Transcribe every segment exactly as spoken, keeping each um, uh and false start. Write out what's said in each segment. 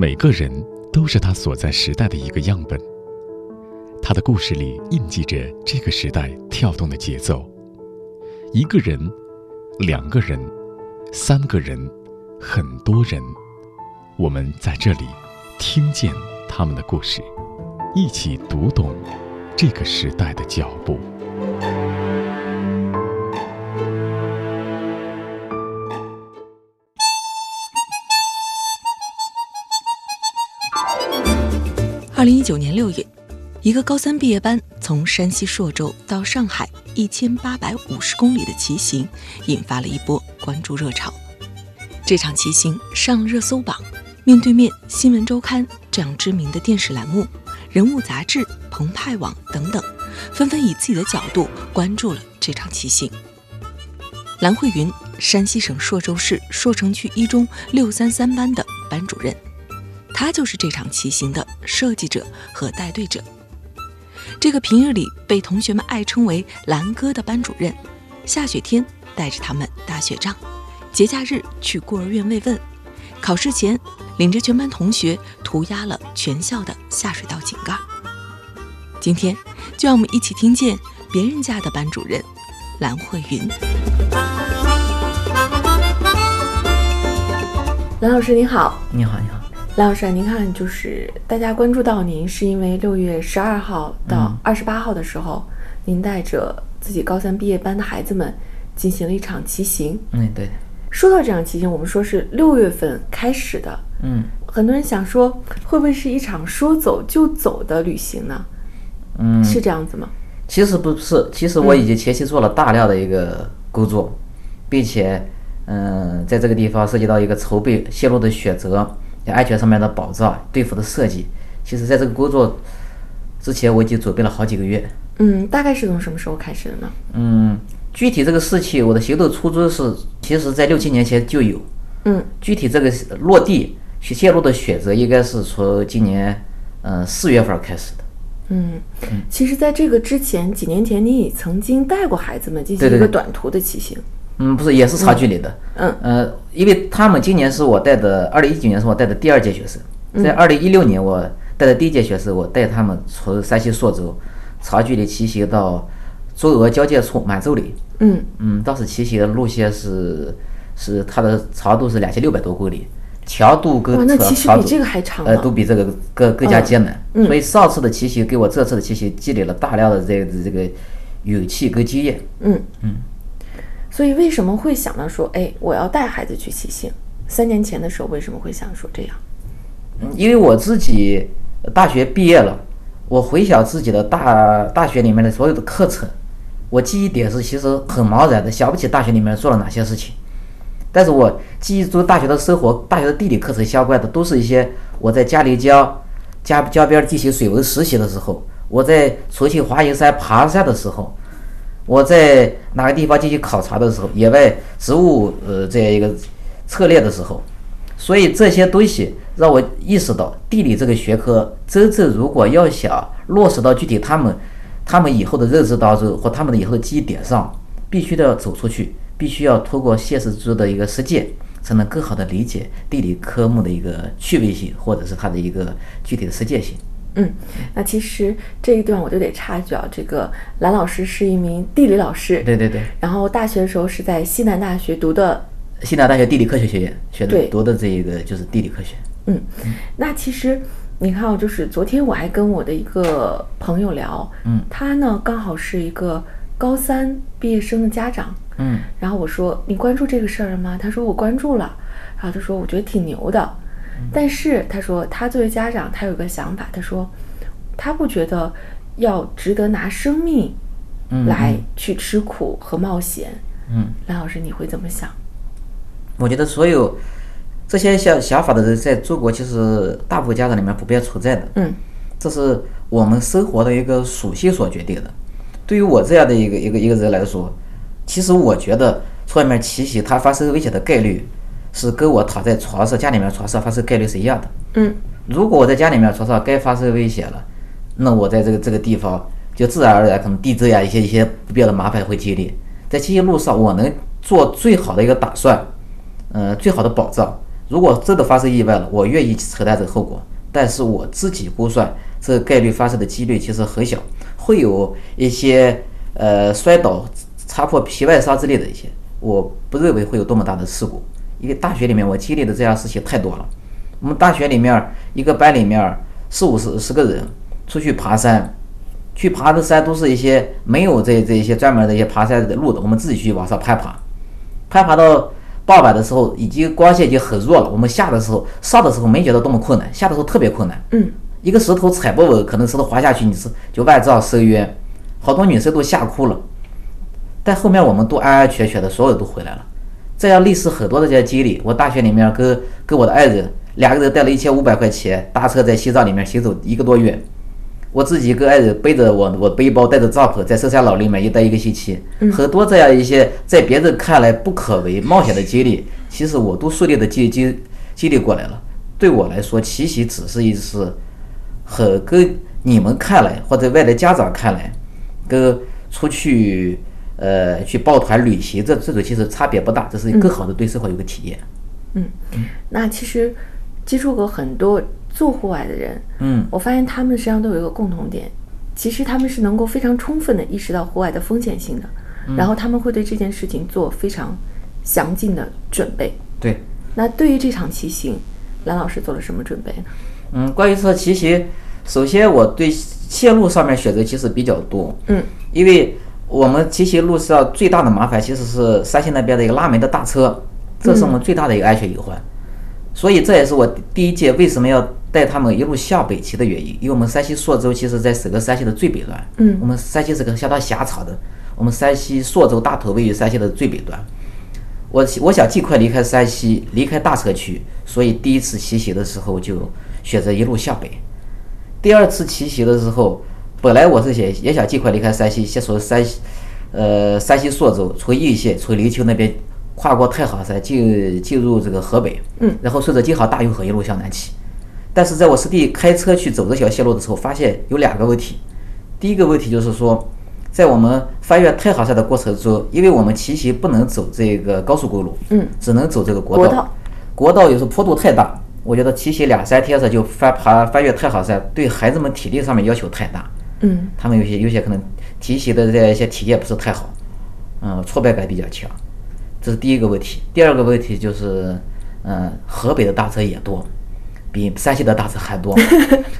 每个人都是他所在时代的一个样本，他的故事里印记着这个时代跳动的节奏。一个人，两个人，三个人，很多人，我们在这里听见他们的故事，一起读懂这个时代的脚步。二零一九年六月，一个高三毕业班从山西朔州到上海一千八百五十公里的骑行，引发了一波关注热潮。这场骑行上热搜榜，面对面、新闻周刊这样知名的电视栏目、人物杂志、澎湃网等等，纷纷以自己的角度关注了这场骑行。蓝慧云，山西省朔州市朔城区一中六三三班的班主任。他就是这场骑行的设计者和带队者。这个平日里被同学们爱称为蓝哥的班主任，下雪天带着他们打雪仗，节假日去孤儿院慰问，考试前领着全班同学涂鸦了全校的下水道井盖。今天就让我们一起听见别人家的班主任蓝慧云。蓝老师您好。你好你好。蓝老师，您看，就是大家关注到您，是因为六月十二号到二十八号的时候、嗯，您带着自己高三毕业班的孩子们进行了一场骑行。嗯，对。说到这场骑行，我们说是六月份开始的。嗯，很多人想说，会不会是一场说走就走的旅行呢？嗯，是这样子吗？其实不是，其实我已经前期做了大量的一个工作，嗯、并且，嗯、呃，在这个地方涉及到一个筹备线路的选择。安全上面的保障，队服的设计，其实在这个工作之前我已经准备了好几个月。嗯，大概是从什么时候开始的呢？嗯，具体这个事情，我的行动初衷是，其实在六七年前就有。嗯，具体这个落地线路的选择，应该是从今年嗯四月份开始的。嗯，其实在这个之前，几年前你也曾经带过孩子们进行一个短途的骑行。对对对，嗯，不是，也是长距离的。嗯，呃，因为他们今年是我带的，二零一九年是我带的第二届学生，在二零一六年我带的第一届学生，我带他们从山西朔州长距离骑行到中俄交界处满洲里。嗯嗯，当时骑行的路线是是它的长度是两千六百多公里，强度跟长度比这个还长，呃，都比这个更更加艰难、嗯嗯。所以上次的骑行给我这次的骑行积累了大量的这个这个勇气跟经验。嗯嗯。所以为什么会想到说，哎，我要带孩子去骑行？三年前的时候为什么会想说这样？因为我自己大学毕业了，我回想自己的大大学里面的所有的课程，我记忆点是其实很茫然的，想不起大学里面做了哪些事情。但是我记忆中大学的生活、大学的地理课程相关的，都是一些我在嘉陵江嘉江边进行水文实习的时候，我在重庆华蓥山爬山的时候。我在哪个地方进行考察的时候，野外植物呃这样一个策略的时候，所以这些东西让我意识到，地理这个学科真正如果要想落实到具体他们他们以后的认知当中或他们的以后的记忆点上，必须要走出去，必须要通过现实中的一个实践，才能更好的理解地理科目的一个趣味性，或者是它的一个具体的实践性。嗯，那其实这一段我就得插一句啊，这个蓝老师是一名地理老师，对对对，然后大学的时候是在西南大学读的，西南大学地理科学学院学的，读的这个就是地理科学。嗯，那其实你看啊，就是昨天我还跟我的一个朋友聊，嗯，他呢刚好是一个高三毕业生的家长，嗯，然后我说你关注这个事儿了吗？他说我关注了，然后他说我觉得挺牛的。但是他说他作为家长他有个想法，他说他不觉得要值得拿生命来去吃苦和冒险。嗯，蓝老师你会怎么想？我觉得所有这些想想法的人在中国其实大部分家长里面普遍存在的。嗯，这是我们生活的一个属性所决定的。对于我这样的一个一个一个人来说，其实我觉得从外面骑行它发生危险的概率是跟我躺在床上家里面床上发生概率是一样的。嗯，如果我在家里面床上该发生危险了，那我在这个这个地方就自然而然可能地震呀一些一些不必要的麻烦会经历。在这些路上我能做最好的一个打算，呃，最好的保障，如果真的发生意外了，我愿意承担这个后果，但是我自己估算这个概率发生的几率其实很小，会有一些呃摔倒、擦破皮外伤之类的一些，我不认为会有多么大的事故。因为大学里面我经历的这样事情太多了。我们大学里面一个班里面四五十十个人出去爬山，去爬的山都是一些没有这这些专门的一些爬山的路的，我们自己去往上攀爬，攀爬到傍晚的时候，已经光线已经很弱了。我们下的时候，上的时候没觉得多么困难，下的时候特别困难。嗯，一个石头踩不稳，可能石头滑下去，你是就万丈深渊。好多女生都吓哭了，但后面我们都安安全全的，所有都回来了。这样类似很多的这些经历，我大学里面跟跟我的爱人两个人带了一千五百块钱搭车在西藏里面行走一个多月，我自己跟爱人背着我我背包带着帐篷在深山老林里面一待一个星期，嗯、很多这样一些在别人看来不可为冒险的经历，其实我都顺利的经经经历过来了。对我来说，其实只是一次很跟你们看来或者外来家长看来，跟出去。呃，去抱团旅行，这这种其实差别不大，这是更好的对生活有个体验。嗯，嗯那其实接触过很多做户外的人，嗯，我发现他们实际上都有一个共同点，其实他们是能够非常充分的意识到户外的风险性的，嗯、然后他们会对这件事情做非常详尽的准备。对，那对于这场骑行，蓝老师做了什么准备呢？嗯，关于说骑行，首先我对线路上面选择其实比较多，嗯，因为。我们骑行路上最大的麻烦其实是山西那边的一个拉煤的大车，这是我们最大的一个安全隐患。嗯、所以这也是我第一届为什么要带他们一路向北骑的原因，因为我们山西朔州其实在整个山西的最北端，嗯，我们山西是个相当狭长的，我们山西朔州大头位于山西的最北端。我我想尽快离开山西，离开大车区，所以第一次骑行的时候就选择一路向北。第二次骑行的时候。本来我是想也想尽快离开山西，先从山西，呃，山西朔州，从应县，从临清那边跨过太行山，进进入这个河北，嗯，然后顺着京杭大运河一路向南骑。但是在我实地开车去走这条线路的时候，发现有两个问题。第一个问题就是说，在我们翻越太行山的过程中，因为我们骑行不能走这个高速公路，嗯，只能走这个国道，国道，国道有时候坡度太大，我觉得骑行两三天上就翻爬翻越太行山，对孩子们体力上面要求太大。嗯，他们有些有些可能提起的这些体验不是太好，嗯，挫败感比较强，这是第一个问题。第二个问题就是，嗯，河北的大车也多，比山西的大车还多，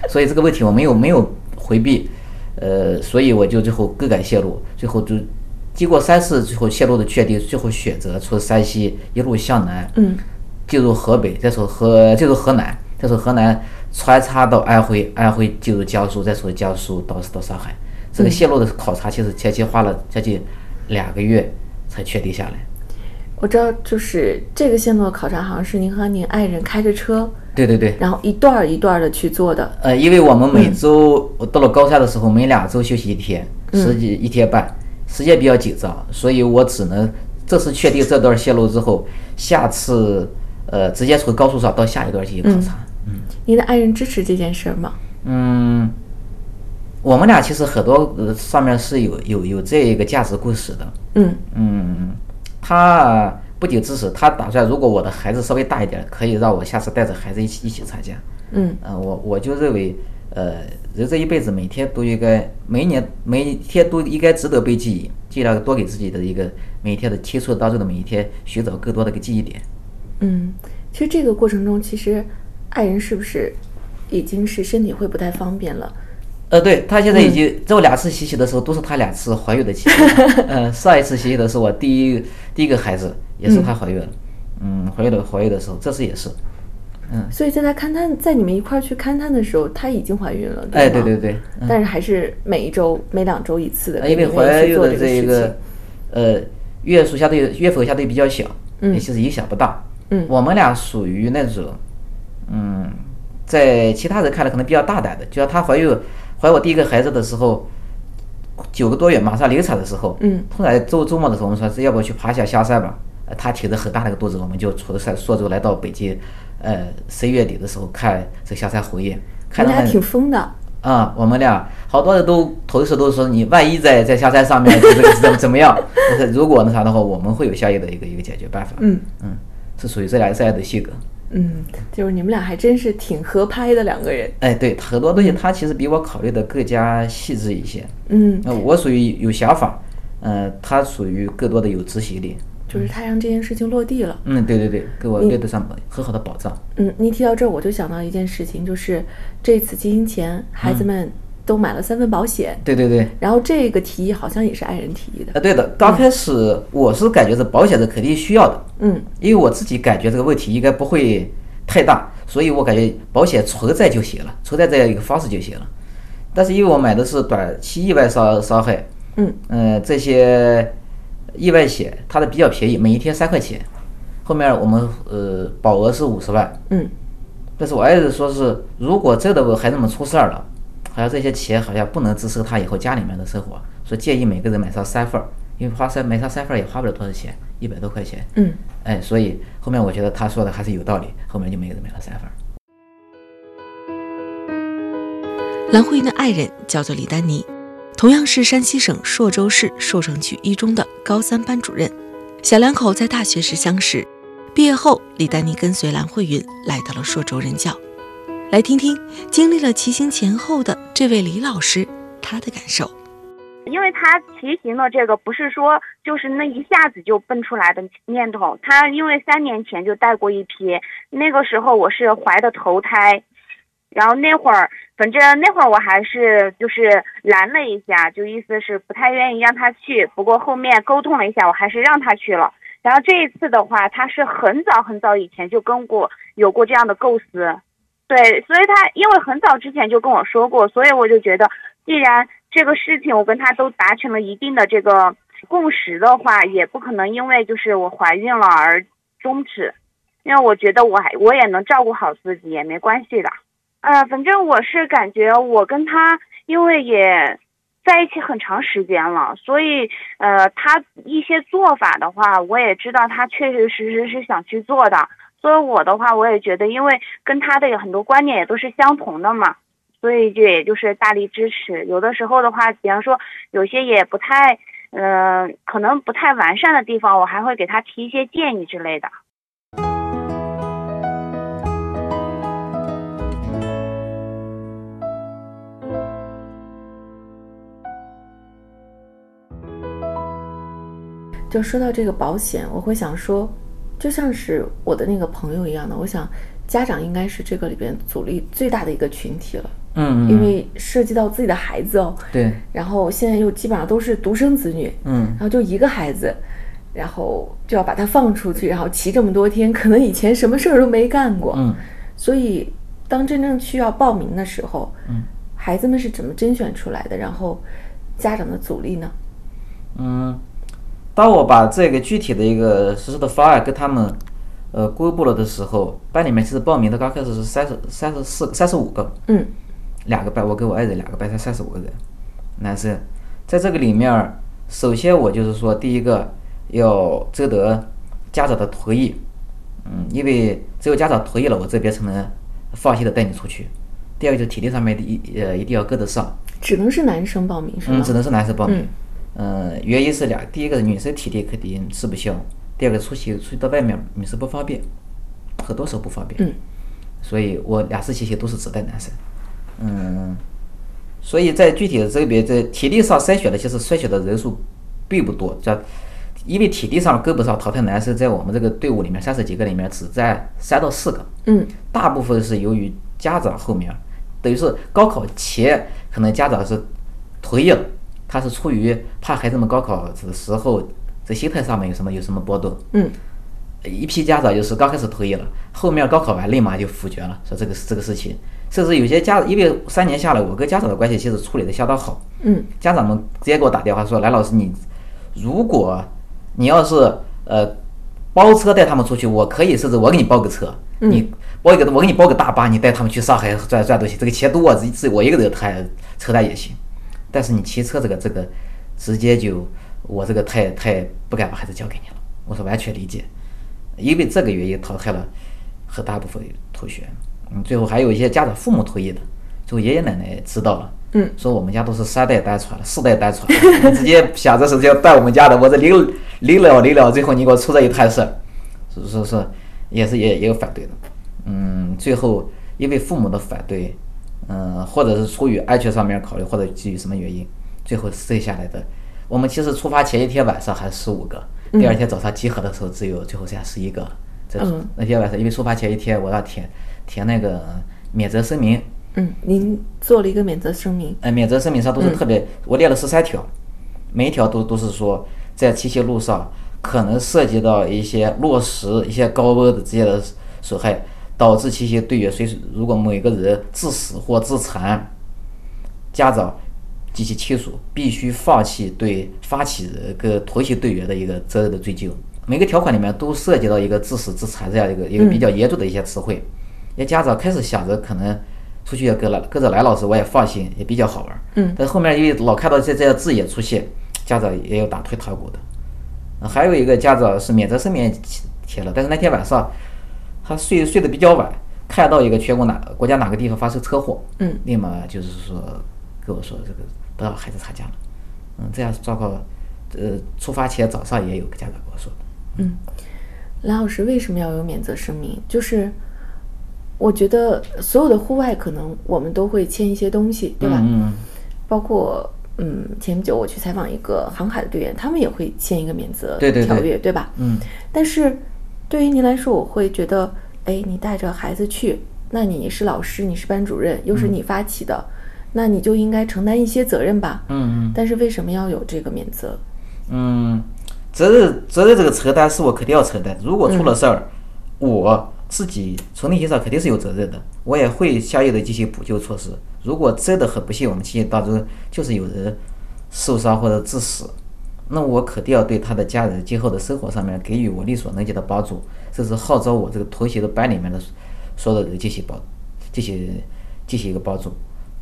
所以这个问题我没有没有回避，呃，所以我就最后更改线路，最后就经过三次最后线路的确定，最后选择从山西一路向南，嗯，进入河北，再从河进入河南。再从河南穿插到安徽，安徽进入江苏，再从江苏到到上海，这个线路的考察其实前期花了将近两个月才确定下来。我知道，就是这个线路的考察，好像是您和您爱人开着车，对对对，然后一段一段的去做的。呃，因为我们每周、嗯、到了高山的时候，每两周休息一天，十几一天半，时间比较紧张，所以我只能这次确定这段线路之后，下次呃直接从高速上到下一段进行考察。嗯您的爱人支持这件事吗？嗯，我们俩其实很多、呃、上面是有有有这个价值故事的。嗯嗯，他不仅支持，他打算如果我的孩子稍微大一点，可以让我下次带着孩子一起一起参加。嗯，呃，我我就认为，呃，人这一辈子每天都应该，每一年每一天都应该值得被记忆，尽量多给自己的一个每一天的接触当中的每一天寻找更多的一个记忆点。嗯，其实这个过程中其实。爱人是不是已经是身体会不太方便了？呃，对他现在已经，这、嗯、两次洗洗的时候都是他两次怀孕的期间。呃，上一次洗洗的是我第一第一个孩子，也是他怀孕了。嗯，嗯怀孕的怀孕的时候，这次也是。嗯，所以在他勘探，在你们一块儿去勘探的时候，她已经怀孕了。对哎，对对对。嗯、但是还是每一周、每两周一次的。因为怀孕的这一个，呃，月数相对月份相对比较小，嗯，也其实影响不大。嗯，我们俩属于那种。嗯，在其他人看来可能比较大胆的，就像她怀孕怀我第一个孩子的时候，九个多月马上临产的时候，嗯，突然周周末的时候，我们说要不要去爬一下香山吧？她挺着很大那个肚子，我们就从朔州来到北京，呃，十一月底的时候看这香山红叶，看着还挺疯的。啊、嗯，我们俩好多人都同事都说你万一在在香山上面怎么怎么样？但是如果那啥的话，我们会有相应的一个一个解决办法。嗯嗯，是属于这两个这样的性格。嗯，就是你们俩还真是挺合拍的两个人。哎，对，很多东西他其实比我考虑的更加细致一些。嗯、呃，我属于有想法，呃，他属于更多的有执行力。就是他让这件事情落地了。嗯，对对对，给我对得上很好的保障。嗯，你提到这儿，我就想到一件事情，就是这次基金前，孩子们、嗯。都买了三份保险，对对对，然后这个提议好像也是爱人提议的。啊，对的，刚开始我是感觉这保险是肯定需要的，嗯，因为我自己感觉这个问题应该不会太大，所以我感觉保险存在就行了，存在这样一个方式就行了。但是因为我买的是短期意外伤伤害，嗯嗯、呃，这些意外险它的比较便宜，每一天三块钱，后面我们呃保额是五十万，嗯，但是我爱人说是如果真的孩子们出事儿了。还有这些钱好像不能支撑他以后家里面的生活，所以建议每个人买上三份，因为花三买上三份也花不了多少钱，一百多块钱。嗯，哎，所以后面我觉得他说的还是有道理，后面就每个人买了三份。蓝慧云的爱人叫做李丹妮，同样是山西省朔州市朔城区一中的高三班主任。小两口在大学时相识，毕业后李丹妮跟随蓝慧云来到了朔州任教。来听听经历了骑行前后的这位李老师他的感受。因为他骑行的这个不是说就是那一下子就蹦出来的念头，他因为三年前就带过一批，那个时候我是怀的头胎，然后那会儿反正那会儿我还是就是拦了一下，就意思是不太愿意让他去，不过后面沟通了一下，我还是让他去了。然后这一次的话，他是很早很早以前就跟过有过这样的构思。对，所以他因为很早之前就跟我说过，所以我就觉得既然这个事情我跟他都达成了一定的这个共识的话，也不可能因为就是我怀孕了而终止，因为我觉得我还我也能照顾好自己，也没关系的。呃，反正我是感觉我跟他因为也在一起很长时间了，所以呃，他一些做法的话，我也知道他确确实实是想去做的。所以我的话，我也觉得，因为跟他的有很多观念也都是相同的嘛，所以这也就是大力支持。有的时候的话，比方说有些也不太，嗯、呃，可能不太完善的地方，我还会给他提一些建议之类的。就说到这个保险，我会想说。就像是我的那个朋友一样的，我想家长应该是这个里边阻力最大的一个群体了。 嗯, 嗯，因为涉及到自己的孩子哦。对，然后现在又基本上都是独生子女，嗯，然后就一个孩子，然后就要把他放出去，然后骑这么多天，可能以前什么事儿都没干过。嗯，所以当真正需要报名的时候，嗯，孩子们是怎么甄选出来的，然后家长的阻力呢？嗯，当我把这个具体的一个实施的方案跟他们，呃，公布了的时候，班里面其实报名的刚开始是三十三十四三十五个，嗯，两个班，我跟我爱人两个班才三十五个人，男生，在这个里面，首先我就是说，第一个要征得家长的同意，嗯，因为只有家长同意了，我这边才能放心的带你出去。第二个就是体力上面一呃一定要跟得上，只能是男生报名是吗？嗯，只能是男生报名。嗯嗯，原因是俩，第一个女生体力肯定吃不消，第二个出去出去到外面女生不方便，很多时候不方便。嗯，所以我两次骑行都是只带男生。嗯，所以在具体的这边在体力上筛选的，其实筛选的人数并不多，叫因为体力上跟不上淘汰男生，在我们这个队伍里面三十几个里面只在三到四个。嗯，大部分是由于家长后面，等于是高考前可能家长是同意了。他是出于怕孩子们高考的时候在心态上面有什么有什么波动，嗯，一批家长就是刚开始同意了，后面高考完立马就否决了，说这个这个事情，甚至有些家因为三年下来，我跟家长的关系其实处理的相当好，嗯，家长们直接给我打电话说，来老师你，如果你要是呃包车带他们出去，我可以甚至我给你包个车，嗯、你包一个我给你包个大巴，你带他们去上海转转都行，这个钱都我自己我一个人开承担也行。但是你骑车这个这个，直接就我这个太太不敢把孩子交给你了，我是完全理解，因为这个原因淘汰了很大部分同学，嗯，最后还有一些家长父母同意的，最后爷爷奶奶知道了，嗯，说我们家都是三代单传了，四代单传了，直接想着是要带我们家的，我这临临了临了，最后你给我出这一摊事儿，是是是，也是也也有反对的。嗯，最后因为父母的反对，嗯，或者是出于安全上面考虑，或者基于什么原因，最后剩下来的，我们其实出发前一天晚上还是十五个，第二天早上集合的时候只有最后剩下十一个。这那天晚上，因为出发前一天我要填填那个免责声明。嗯，您做了一个免责声明。呃，免责声明上都是特别，嗯、我列了十三条，每一条都都是说在骑行路上可能涉及到一些落石、一些高温的这些的损害，导致骑行队员随如果某一个人致死或致残，家长及其亲属必须放弃对发起人跟同行队员的一个责任的追究。每个条款里面都涉及到一个致死致残这样一个一个比较严重的一些词汇，也家长开始想着可能出去也跟来跟着来老师我也放心也比较好玩，嗯，但是后面因为老看到这这些字眼出现，家长也有打退堂鼓的。嗯，还有一个家长是免责声明贴了，但是那天晚上他睡睡得比较晚，看到一个全国哪国家哪个地方发生车祸，嗯，立马就是说跟我说这个不让孩子参加了，嗯，这样状况，呃，出发前早上也有个家长跟我说。嗯，蓝老师为什么要有免责声明？就是我觉得所有的户外可能我们都会签一些东西，对吧？嗯，包括嗯，前不久我去采访一个航海的队员，他们也会签一个免责条约，对对对，对吧？嗯。但是对于您来说，我会觉得，哎，你带着孩子去，那你是老师，你是班主任，又是你发起的，嗯、那你就应该承担一些责任吧。嗯嗯。但是为什么要有这个免责？嗯。责任责任这个承担是我肯定要承担，如果出了事儿，嗯、我自己从内心上肯定是有责任的，我也会相应的进行补救措施。如果真的很不幸，我们期间当中就是有人受伤或者致死，那我肯定要对他的家人今后的生活上面给予我力所能及的帮助，甚至号召我这个同行的班里面的所有人进行帮进行进行一个帮助。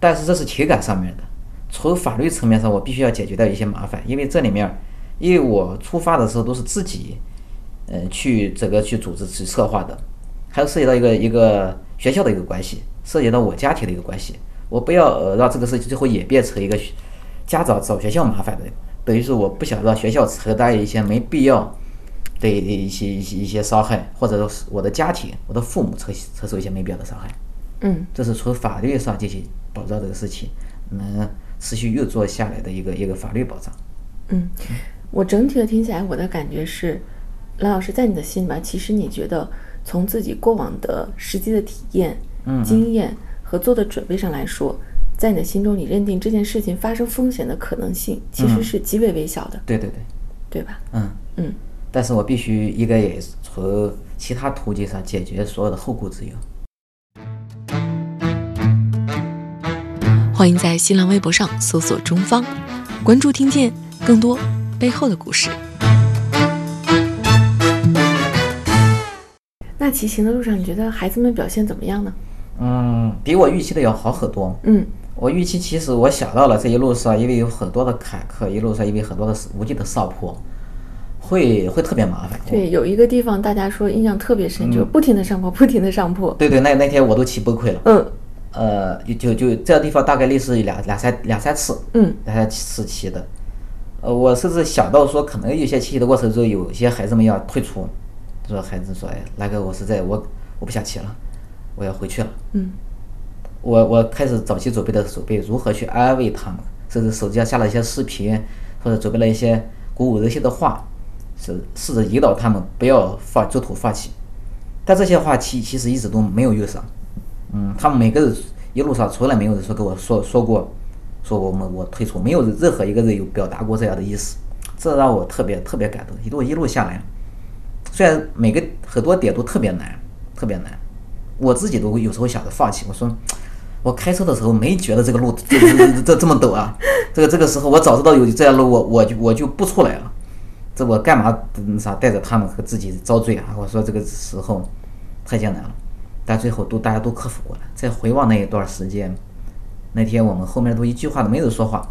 但是这是情感上面的，从法律层面上我必须要解决掉一些麻烦，因为这里面。因为我出发的时候都是自己，嗯、呃，去整个去组织去策划的，还有涉及到一个一个学校的一个关系，涉及到我家庭的一个关系，我不要、呃、让这个事情最后也变成一个家长找学校麻烦的，等于是我不想让学校承担一些没必要的一些一些一些伤害，或者说我的家庭、我的父母承承受一些没必要的伤害。嗯，这是从法律上进行保障这个事情能持续运作下来的一个一个法律保障。嗯。我整体的听起来，我的感觉是，蓝老师在你的心里面，其实你觉得从自己过往的实际的体验、嗯、经验和做的准备上来说，在你的心中，你认定这件事情发生风险的可能性其实是极为微小的。嗯、对对对，对吧？嗯嗯。但是我必须应该也从其他途径上解决所有的后顾之忧。欢迎在新浪微博上搜索"中方"，关注听见更多。背后的故事。那骑行的路上，你觉得孩子们表现怎么样呢？嗯，比我预期的要好很多。嗯，我预期其实我想到了这一路上，因为有很多的坎坷，一路上因为很多的无尽的上坡，会会特别麻烦。对，有一个地方大家说印象特别深，嗯、就是不停的上坡，不停的上坡。对对，那那天我都骑崩溃了。嗯。呃，就就这个地方大概类似于两两三两三次，嗯，两三次骑的。呃，我甚至想到说，可能有些骑行的过程中，有些孩子们要退出，说孩子说："哎，那个我实在我我不想骑了，我要回去了。"嗯，我我开始早期准备的准备如何去安慰他们，甚至手机上下了一些视频，或者准备了一些鼓舞人心的话，是试着引导他们不要放中途放弃。但这些话其其实一直都没有用上。嗯，他们每个人一路上从来没有人说跟我说说过。说我们我退出，没有任何一个人有表达过这样的意思，这让我特别特别感动。一路一路下来，虽然每个很多点都特别难，特别难，我自己都有时候想着放弃。我说，我开车的时候没觉得这个路这这这这么陡啊，这个这个时候我早知道有这样路，我我就我就不出来了。这我干嘛啥带着他们和自己遭罪啊？我说这个时候太艰难了，但最后都大家都克服过来。再回望那一段时间。那天我们后面都一句话都没有说话，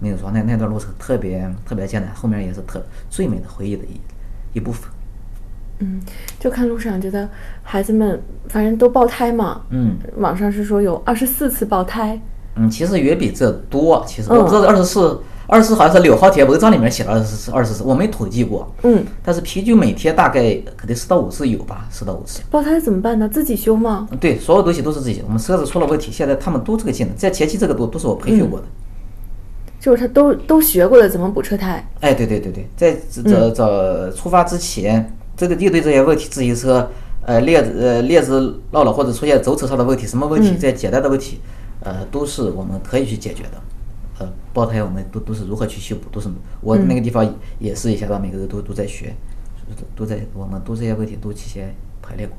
没有说那那段路程特别特别艰难，后面也是特最美的回忆的一一部分。嗯，就看路上觉得孩子们反正都爆胎嘛，嗯，网上是说有二十四次爆胎。嗯，其实远比这多，其实我不知道二十四二十四号是柳浩帖文章里面写了二十二十次，我没统计过。嗯，但是啤酒每天大概肯定四到五次有吧，四到五次。不知道他是怎么办的，自己修吗？对，所有东西都是自己。我们车子出了问题，现在他们都这个技能，在前期这个都都是我培训过的，嗯、就是他都都学过了怎么补车胎。哎，对对对对，在这这出发之前，嗯、这个应对这些问题，自行车呃链子呃链子落了或者出现轴承上的问题，什么问题，这、嗯、简单的问题，呃，都是我们可以去解决的。呃，爆胎我们都都是如何去修补，都是我那个地方也是一下，让每个人都都在学，都在我们都这些问题都提前排列过。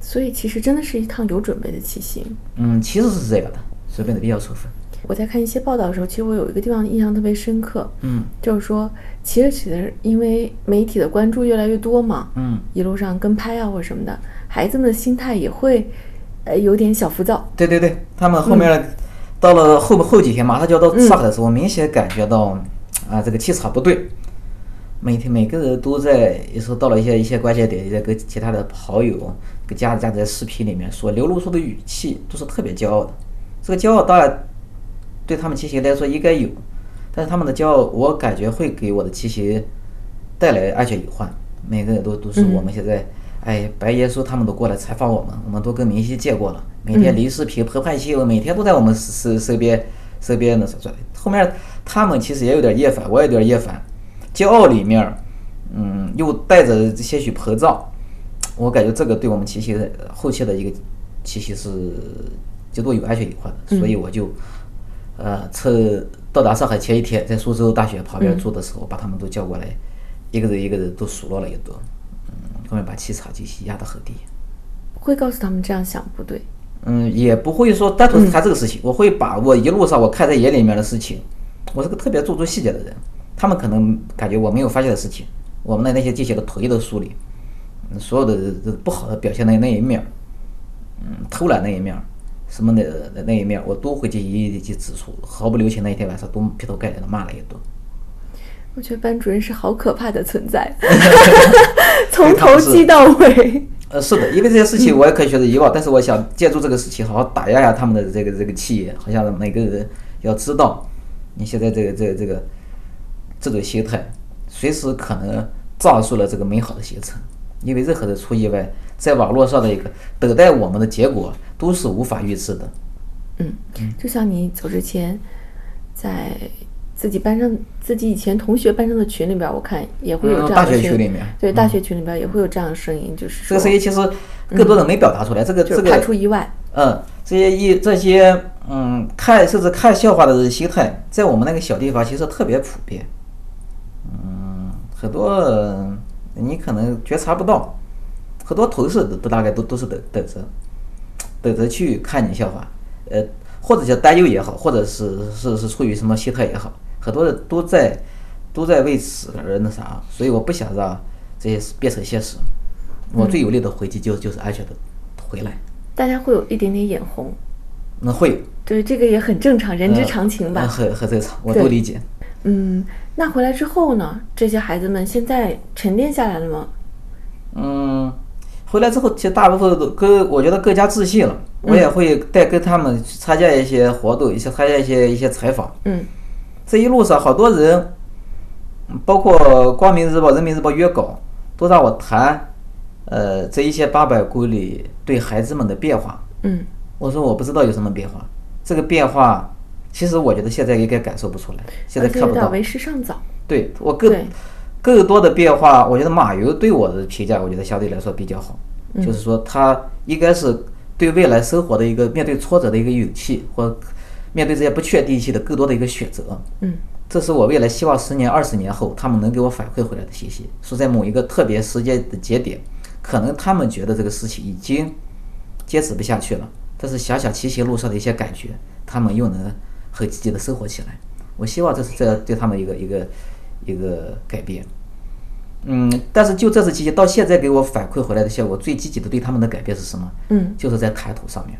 所以其实真的是一趟有准备的骑行。嗯，其实是这样的，随便的必要处分。我在看一些报道的时候，其实我有一个地方印象特别深刻，嗯，就是说骑着骑着，因为媒体的关注越来越多嘛，嗯，一路上跟拍啊或者什么的，孩子们的心态也会呃有点小浮躁。对对对，他们后面、嗯。到了后后几天，马上就要到上海的时候，我明显感觉到，啊，这个气场不对。每天每个人都在，也是到了一些一些关键点，也在跟其他的好友、跟家家在视频里面所流露出的语气都是特别骄傲的。这个骄傲当然对他们骑行来说应该有，但是他们的骄傲，我感觉会给我的骑行带来安全隐患。每个人都都是我们现在。嗯哎，白爷叔他们都过来采访我们，我们都跟明星见过了，每天临视频、澎湃新闻，每天都在我们身身边身边的。后面他们其实也有点厌烦，我也有点厌烦，骄傲里面，嗯，又带着些许膨胀，我感觉这个对我们骑行的后期的一个骑行是极度有安全隐患的，所以我就，呃，趁到达上海前一天，在苏州大学旁边住的时候，把他们都叫过来，一个人一个人都数落了一顿。后面把气场就压得很低，会告诉他们这样想不对。嗯，也不会说单纯谈这个事情，嗯、我会把我一路上我看在眼里面的事情，我是个特别注重细节的人，他们可能感觉我没有发现的事情，我们的那些进行了统一的梳理，嗯、所有的不好的表现的那一面，嗯，偷懒那一面，什么的那一面，我都会去一一去指出，毫不留情。那一天晚上都劈头盖脸的骂了一顿。我觉得班主任是好可怕的存在，从头击到尾。呃，是的，因为这些事情我也可以选择遗忘，嗯、但是我想借助这个事情好好打压一下他们的这个这个气，好像每个人要知道，你现在这个这个这个这种心态，随时可能葬送了这个美好的行程，因为任何人出意外，在网络上的一个等待我们的结果都是无法预知的。嗯，就像你走之前，在。自己班上，自己以前同学班上的群里边，我看也会有这样的、嗯、大学群里面，对、嗯、大学群里边也会有这样的声音，就是这个声音其实更多的没表达出来，嗯、这个这个怕出意外，嗯，这些一这些嗯看甚至看笑话的心态，在我们那个小地方其实特别普遍，嗯，很多你可能觉察不到，很多同事都大概都都是等等着等着去看你笑话，呃，或者叫担忧也好，或者是是是出于什么心态也好。很多人都在都在为此而那啥，所以我不想让这些变成现实。我最有力的回击就、嗯、就是安全的回来。大家会有一点点眼红，那、嗯、会，对，这个也很正常，人之常情吧，呃、很很正常，我都理解。嗯，那回来之后呢？这些孩子们现在沉淀下来了吗？嗯，回来之后，其实大部分都跟我觉得更加自信了。嗯、我也会带跟他们参加一些活动，一些参加一些一些采访。嗯。这一路上，好多人，包括《光明日报》《人民日报》约稿，都让我谈，呃，这一些八百公里对孩子们的变化。嗯，我说我不知道有什么变化，这个变化，其实我觉得现在应该感受不出来，现在看不到。为时尚早。对我更更多的变化，我觉得马云对我的评价，我觉得相对来说比较好，嗯、就是说他应该是对未来生活的一个面对挫折的一个勇气或。面对这些不确定性的更多的一个选择，嗯，这是我未来希望十年、二十年后他们能给我反馈回来的信息。说在某一个特别时间的节点，可能他们觉得这个事情已经坚持不下去了，但是想想骑行路上的一些感觉，他们又能很积极的生活起来。我希望这是这对他们一个一个一个改变。嗯，但是就这次骑行到现在给我反馈回来的效果，最积极的对他们的改变是什么？嗯，就是在谈吐上面。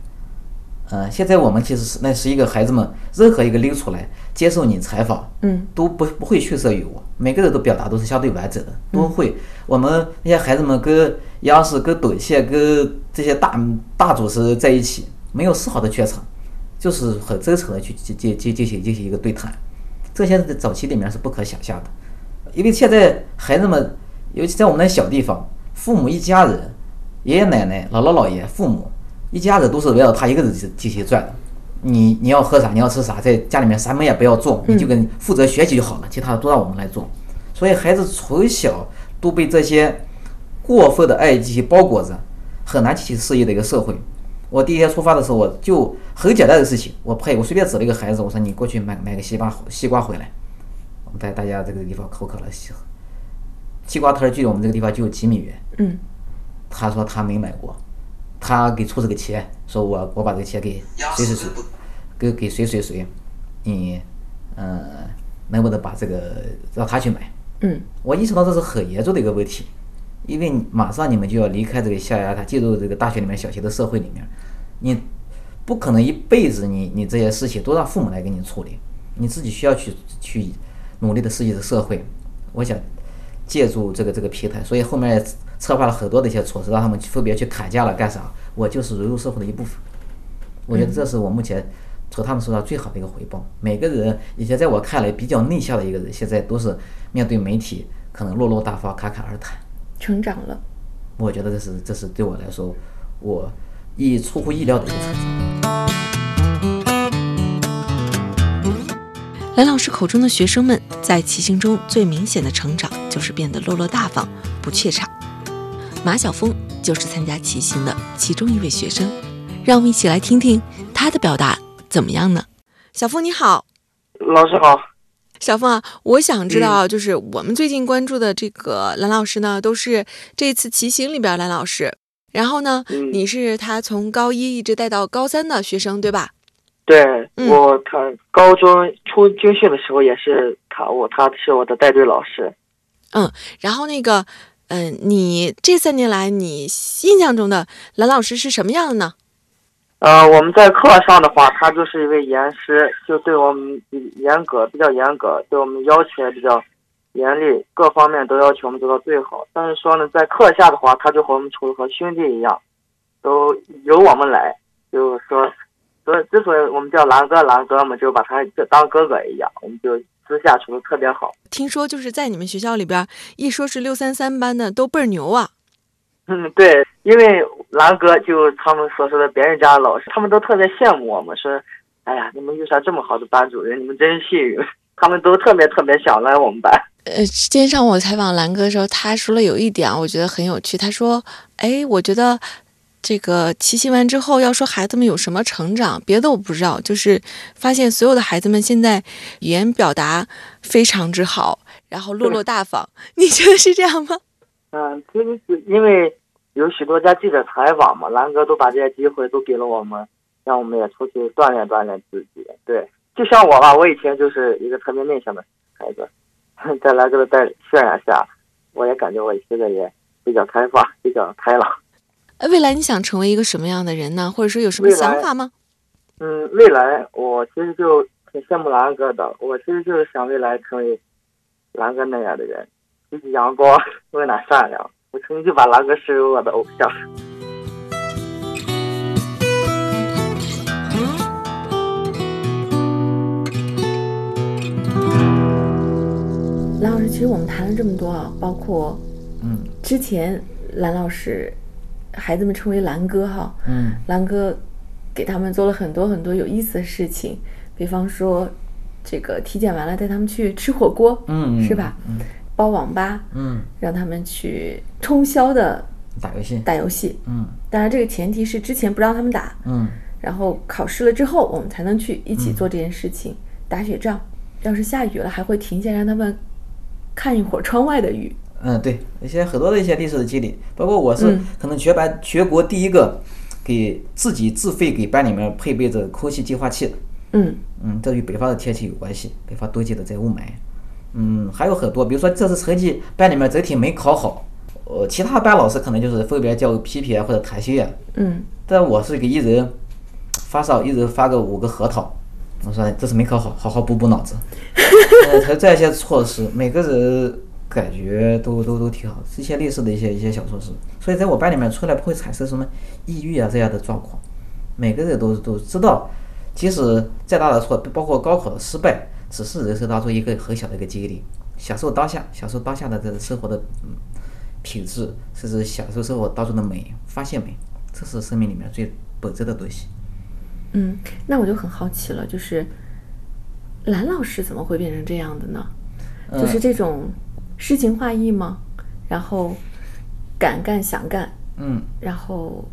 嗯、呃，现在我们其实是那十一个孩子们，任何一个拎出来接受你采访，嗯，都不不会逊色于我，每个人都表达都是相对完整的，都会。我们那些孩子们跟央视、跟短线、跟这些大大主持在一起，没有丝毫的怯场，就是很真诚的去进进进进行进行一个对谈。这些在早期里面是不可想象的。因为现在孩子们，尤其在我们那小地方，父母一家人，爷爷奶奶、姥姥姥爷、父母一家人都是围绕他一个人机器转的。你你要喝啥，你要吃啥，在家里面什么也不要做，你就跟负责学习就好了，其他的都让我们来做。所以孩子从小都被这些过分的爱机器包裹着，很难去适应的一个社会。我第一天出发的时候，我就很简单的事情，我配我随便指了一个孩子，我说你过去买买个西瓜西瓜回来。我们带大家这个地方口渴了，西瓜摊距离我们这个地方就有几米远。嗯，他说他没买过。他给出这个钱，说我我把这个钱给谁谁谁，给给谁谁谁，你嗯、呃、能不能把这个让他去买？嗯，我意识到这是很严重的一个问题，因为马上你们就要离开这个象牙塔，进入这个大学里面、小学的社会里面，你不可能一辈子你你这些事情都让父母来给你处理，你自己需要去去努力的适应的社会。我想借助这个这个平台，所以后面也策划了很多的一些措施，让他们分别去砍价了干啥。我就是融入社会的一部分，我觉得这是我目前从他们身上最好的一个回报。每个人以前在我看来比较内向的一个人，现在都是面对媒体可能落落大方、侃侃而谈，成长了。我觉得这是这是对我来说，我意出乎意料的一个成长。蓝老师口中的学生们在骑行中最明显的成长，就是变得落落大方、不怯场。马晓峰就是参加骑行的其中一位学生，让我们一起来听听他的表达怎么样呢？晓峰你好。老师好。晓峰啊，我想知道，就是我们最近关注的这个蓝老师呢，都是这次骑行里边蓝老师，然后呢、嗯、你是他从高一一直带到高三的学生对吧？对、嗯、我他高中出军训的时候也是他我他是我的带队老师。嗯，然后那个嗯，你这三年来，你印象中的蓝老师是什么样的呢？呃，我们在课上的话，他就是一位严师，就对我们严格，比较严格，对我们要求也比较严厉，各方面都要求我们做到最好。但是说呢，在课下的话，他就和我们处得和兄弟一样，都由我们来，就是说，所以之所以我们叫蓝哥，蓝哥嘛，就把他当哥哥一样，我们就。私下处得特别好。听说就是在你们学校里边，一说是六三三班的都倍儿牛啊。嗯，对，因为蓝哥就他们所说的别人家的老师，他们都特别羡慕我们，说哎呀你们遇上这么好的班主任，你们真幸运，他们都特别特别想来我们班。呃，今天上午我采访蓝哥的时候，他说了有一点我觉得很有趣，他说哎，我觉得这个骑行完之后要说孩子们有什么成长，别的我不知道，就是发现所有的孩子们现在语言表达非常之好，然后落落大方。你觉得是这样吗？嗯，其实因为有许多家记者采访嘛，蓝哥都把这些机会都给了我们，让我们也出去锻炼锻炼自己。对，就像我吧，我以前就是一个特别内向的孩子，在蓝哥的带渲染下，我也感觉我现在也比较开放，比较开朗。未来你想成为一个什么样的人呢？或者说有什么想法吗？嗯，未来我其实就挺羡慕蓝哥的，我其实就是想未来成为蓝哥那样的人，积极阳光，温暖善良。我曾经就把蓝哥视为我的偶像。蓝老师，其实我们谈了这么多啊，包括嗯之前蓝老师。孩子们称为蓝哥哈，嗯，蓝哥给他们做了很多很多有意思的事情，比方说这个体检完了带他们去吃火锅，嗯，是吧？嗯，包网吧，嗯，让他们去通宵的打游戏，打游戏，嗯，当然这个前提是之前不让他们打，嗯，然后考试了之后我们才能去一起做这件事情，嗯、打雪仗，要是下雨了还会停下让他们看一会儿窗外的雨。嗯，对，一些很多的一些历史的积累，包括我是可能全班、嗯、全国第一个给自己自费给班里面配备着空气净化器的。嗯嗯，这与北方的天气有关系，北方冬季的在雾霾。嗯，还有很多，比如说这次成绩班里面整体没考好，呃，其他班老师可能就是分别叫批评或者谈心啊。嗯，但我是给一人发上一人发个五个核桃，我说这次没考好，好好补补脑子。呃，才这些措施，每个人。感觉都都都挺好，这些类似的一些一些小措施，所以在我班里面出来不会产生什么抑郁啊这样的状况。每个人都都知道，即使再大的错，包括高考的失败，只是人生当中一个很小的一个经历，享受当下，享受当下的这生活的嗯品质，甚至享受生活当中的美，发现美，这是生命里面最本质的东西。嗯，那我就很好奇了，就是蓝老师怎么会变成这样的呢？嗯、就是这种诗情画意吗？然后敢干想干，嗯，然后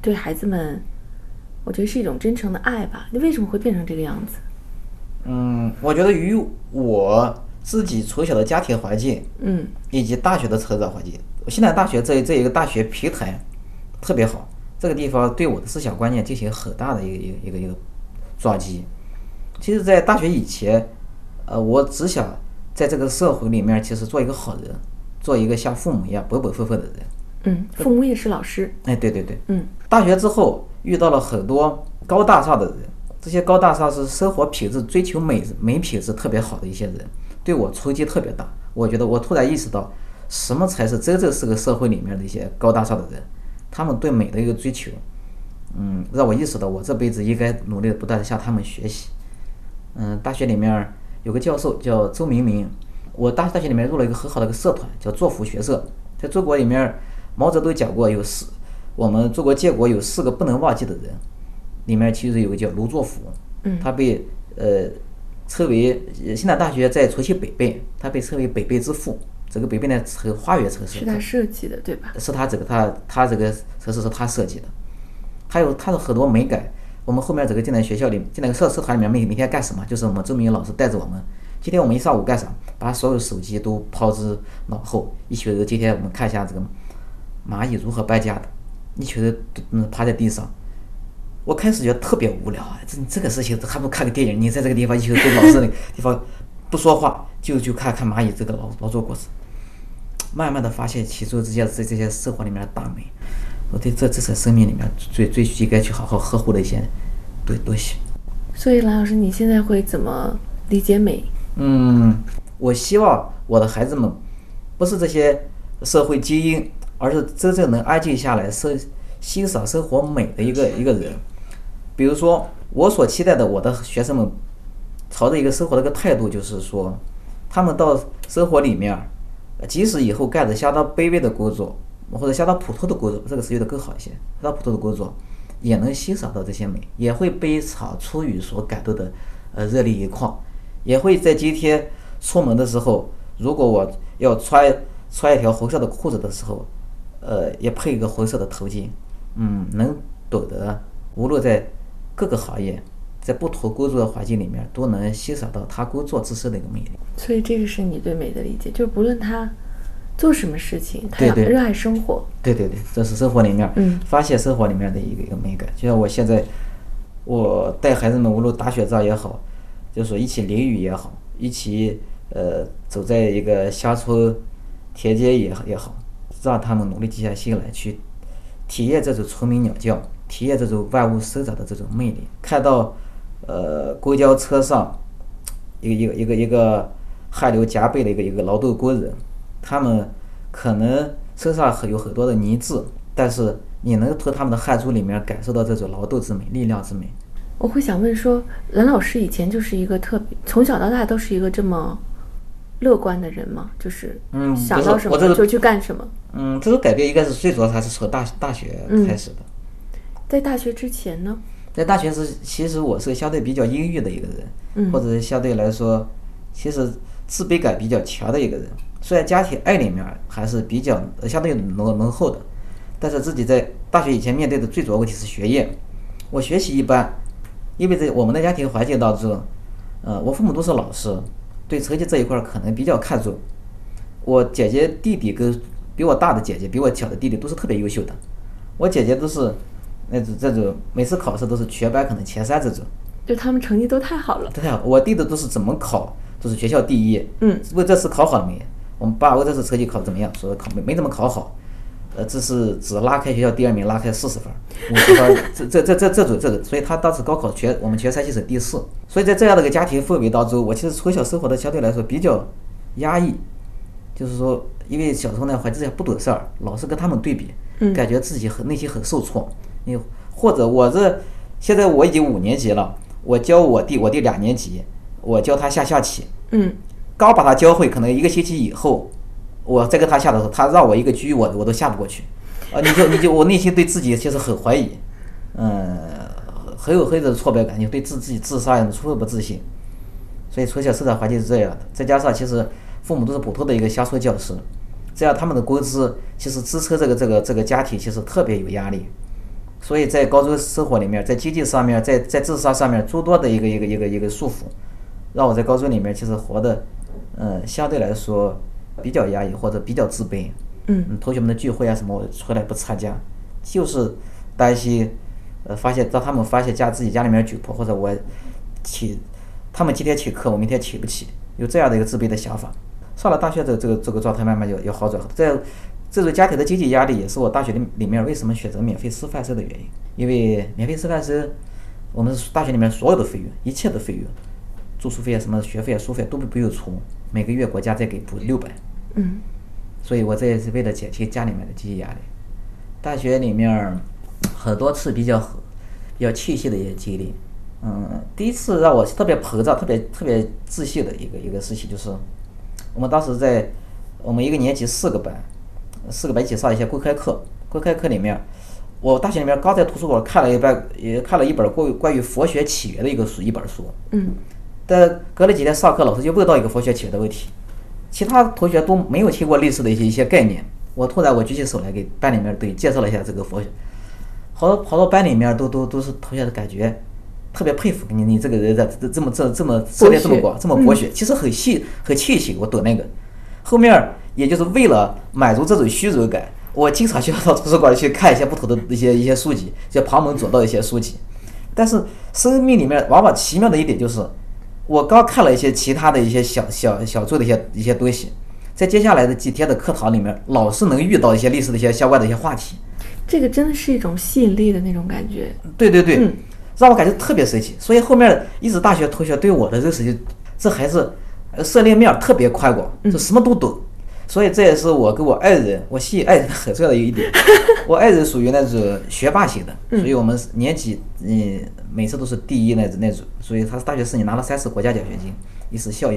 对孩子们，我觉得是一种真诚的爱吧。你为什么会变成这个样子？嗯，我觉得与我自己从小的家庭环境，嗯，以及大学的成长环境，现在大学这这一个大学平台特别好，这个地方对我的思想观念进行很大的一个一个一个一个撞击。其实，在大学以前，呃，我只想在这个社会里面，其实做一个好人，做一个像父母一样本本分分的人。嗯，父母也是老师。哎，对对对，嗯。大学之后遇到了很多高大上的人，这些高大上是生活品质、追求美美品质特别好的一些人，对我冲击特别大。我觉得我突然意识到，什么才是真正是个社会里面的一些高大上的人，他们对美的一个追求，嗯，让我意识到我这辈子应该努力的不断的向他们学习。嗯，大学里面有个教授叫周明明，我大大学里面入了一个很好的一个社团，叫作福学社。在中国里面，毛泽东讲过有四，我们中国建国有四个不能忘记的人，里面其实有个叫卢作孚，嗯，他被呃称为现代大学在重庆北碚，他被称为北碚之父。整个北碚的城花园城市是他设计的，对吧？是他整个他他这个城市是他设计的，他有他有很多美感。我们后面整个进来学校里，进来个社社团里面，每每天干什么？就是我们周明老师带着我们，今天我们一上午干啥？把所有手机都抛之脑后。一群人，今天我们看一下这个蚂蚁如何搬家的。一群人嗯趴在地上，我开始觉得特别无聊啊！这这个事情还不看个电影？你在这个地方一群人跟老师那个地方不说话，就就看看蚂蚁这个劳劳作过程。慢慢的发现其中这些这这些生活里面的大美。我对这这是生命里面最最应该去好好呵护的一些对东西。所以蓝老师，你现在会怎么理解美？嗯，我希望我的孩子们不是这些社会精英，而是真正能安静下来生欣赏生活美的一个一个人。比如说，我所期待的我的学生们朝着一个生活的一个态度，就是说，他们到生活里面，即使以后干着相当卑微的工作，或者相当普通的工作，这个词用的更好一些。相当普通的工作，也能欣赏到这些美，也会被一场春雨所感动的，呃，热泪盈眶。也会在今天出门的时候，如果我要穿穿一条红色的裤子的时候，呃，也配一个红色的头巾。嗯，能懂得，无论在各个行业，在不同工作的环境里面，都能欣赏到他工作自身的一个魅力。所以，这个是你对美的理解，就是不论他做什么事情，他热爱生活。对对对，这是生活里面，嗯，发现生活里面的一个一个美感。就像我现在，我带孩子们，无论打雪仗也好，就是一起淋雨也好，一起呃走在一个乡村田间也也好，让他们努力静下心来，去体验这种虫鸣鸟叫，体验这种万物生长的这种魅力。看到呃公交车上一个一个一个一个汗流浃背的一个一个劳动工人。他们可能身上很有很多的泥渍，但是你能从他们的汗珠里面感受到这种劳动之美、力量之美。我会想问说，蓝老师以前就是一个特别，从小到大都是一个这么乐观的人吗？就是嗯，想到什么就去干什么。嗯，这种改变应该是最主要还是从大大学开始的。嗯，在大学之前呢？在大学时，其实我是相对比较阴郁的一个人，嗯，或者是相对来说，其实自卑感比较强的一个人。虽然家庭爱里面还是比较相对浓浓厚的，但是自己在大学以前面对的最主要问题是学业。我学习一般，因为在我们的家庭环境当中，呃，我父母都是老师，对成绩这一块可能比较看重。我姐姐、弟弟跟比我大的姐姐、比我小的弟弟都是特别优秀的。我姐姐都是那种这种每次考试都是全班可能前三这种。就他们成绩都太好了。太好，我弟弟都是怎么考都是学校第一。嗯，问这次考好了没？我们爸，我这次成绩考怎么样？说考没没怎么考好，呃，这是只拉开学校第二名，拉开四十分，五十分，这这这这这种这种，所以他当时高考全我们全山西省第四。所以在这样的一个家庭氛围当中，我其实从小生活的相对来说比较压抑，就是说，因为小时候呢环境下不懂事儿，老是跟他们对比，感觉自己很内心很受挫。你或者我这现在我已经五年级了，我教我弟，我弟两年级。我教他下下棋，嗯，刚把他教会，可能一个星期以后，我再跟他下的时候，他让我一个车，我我都下不过去，啊，你就你就我内心对自己其实很怀疑，嗯，很有很有挫败感，你对自自己自杀也充分不自信，所以从小生长环境是这样的，再加上其实父母都是普通的一个乡村教师，这样他们的工资其实支撑这个这个这个家庭其实特别有压力。所以在高中生活里面，在经济上面，在在自杀上面诸多的一个一个一个一个束缚，让我在高中里面其实活的，嗯，相对来说比较压抑或者比较自卑。嗯，同学们的聚会啊什么，我从来不参加，就是担心，呃，发现当他们发现家自己家里面举破，或者我起，他们今天起课，我明天起不起，有这样的一个自卑的想法。上了大学的这个这个状态慢慢有有好转，在。这种家庭的经济压力也是我大学里面为什么选择免费师范生的原因，因为免费师范生，我们大学里面所有的费用，一切的费用，住宿费啊、什么学费啊、书费都不用出，每个月国家再给补六百。嗯，所以我这也是为了减轻家里面的经济压力。大学里面很多次比较比较庆幸的一些经历，嗯，第一次让我特别膨胀、特别特别自信的一个一个事情就是，我们当时在我们一个年级四个班。四个班一起上一些公开课，公开课里面，我大学里面刚在图书馆看了一本，也看了一本关于关于佛学起源的一个书，一本书。嗯。但隔了几天上课，老师就问到一个佛学起源的问题，其他同学都没有听过类似的一些一些概念。我突然我举起手来给班里面对介绍了一下这个佛学，好多好多班里面都都都是同学的感觉，特别佩服你你这个人在这么这这么涉猎这么广，这么博学，嗯、其实很细很气息，我懂那个。后面。也就是为了满足这种虚荣感，我经常需要到图书馆去看一些不同的一些一些书籍，就旁门左道一些书籍。但是生命里面往往奇妙的一点就是，我刚看了一些其他的一些小小小众的一些一些东西，在接下来的几天的课堂里面，老是能遇到一些类似的一些相关的一些话题。这个真的是一种吸引力的那种感觉。对对对，嗯、让我感觉特别神奇。所以后面一直大学同学对我的认识就，这还是涉猎面特别宽广，就什么都懂。嗯所以这也是我跟我爱人，我吸引爱人很重要的一点。我爱人属于那种学霸型的，所以我们年级嗯每次都是第一那那种。所以他大学四年拿了三次国家奖学金，一次校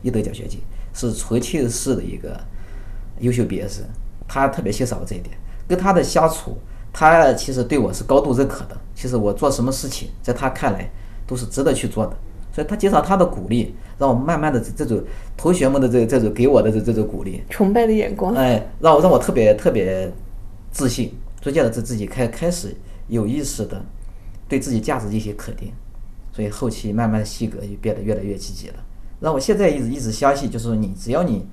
一等奖学金，是重庆市的一个优秀毕业生。他特别欣赏我这一点，跟他的相处，他其实对我是高度认可的。其实我做什么事情，在他看来都是值得去做的。所以他接受他的鼓励，让我慢慢的这种同学们的这这种给我的这这种鼓励，崇拜的眼光，哎，让我让我特别特别自信，逐渐的自自己开开始有意识的对自己价值进行肯定，所以后期慢慢性格就变得越来越积极了。让我现在一直一直相信，就是你只要你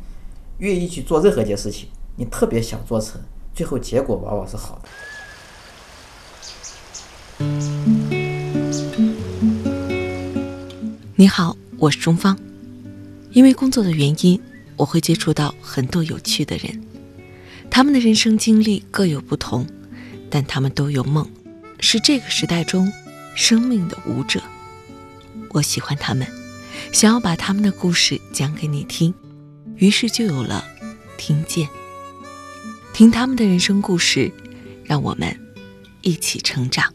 愿意去做任何一件事情，你特别想做成，最后结果往往是好的。嗯你好，我是钟芳。因为工作的原因，我会接触到很多有趣的人，他们的人生经历各有不同，但他们都有梦，是这个时代中生命的舞者。我喜欢他们，想要把他们的故事讲给你听，于是就有了听见。听他们的人生故事，让我们一起成长。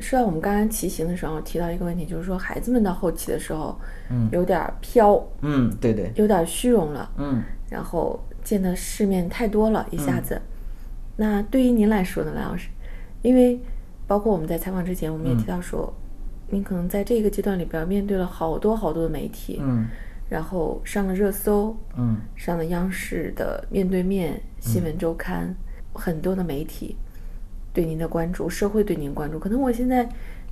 说到我们刚刚骑行的时候提到一个问题，就是说孩子们到后期的时候，嗯，有点飘，嗯，对对，有点虚荣了，嗯，然后见的世面太多了，一下子。嗯、那对于您来说呢，兰老师，因为包括我们在采访之前，我们也提到说，嗯、您可能在这个阶段里边面对了好多好多的媒体，嗯，然后上了热搜，嗯，上了央视的面对面、新闻周刊，嗯、很多的媒体。对您的关注，社会对您关注，可能我现在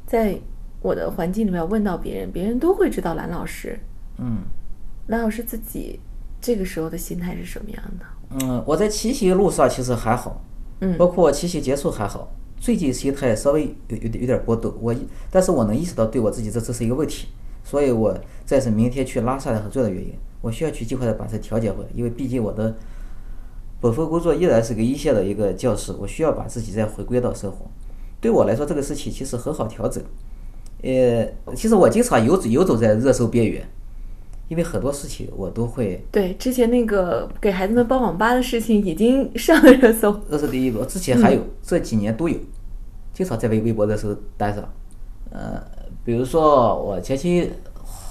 在我的环境里面问到别人，别人都会知道兰老师。嗯，兰老师自己这个时候的心态是什么样的？嗯，我在骑行路上其实还好，嗯，包括骑行结束还好，最近心态稍微有有点有点波动。我但是我能意识到对我自己这这是一个问题，所以我这是明天去拉萨的很重要的原因，我需要去尽快的把它调节回来，因为毕竟我的。本分工作依然是个一线的一个教师，我需要把自己再回归到生活。对我来说，这个事情其实很好调整。呃，其实我经常游游走在热搜边缘，因为很多事情我都会对之前那个给孩子们包网吧的事情已经上了热搜，这是第一波，之前还有、嗯、这几年都有，经常在微微博的时候单上，呃，比如说我前期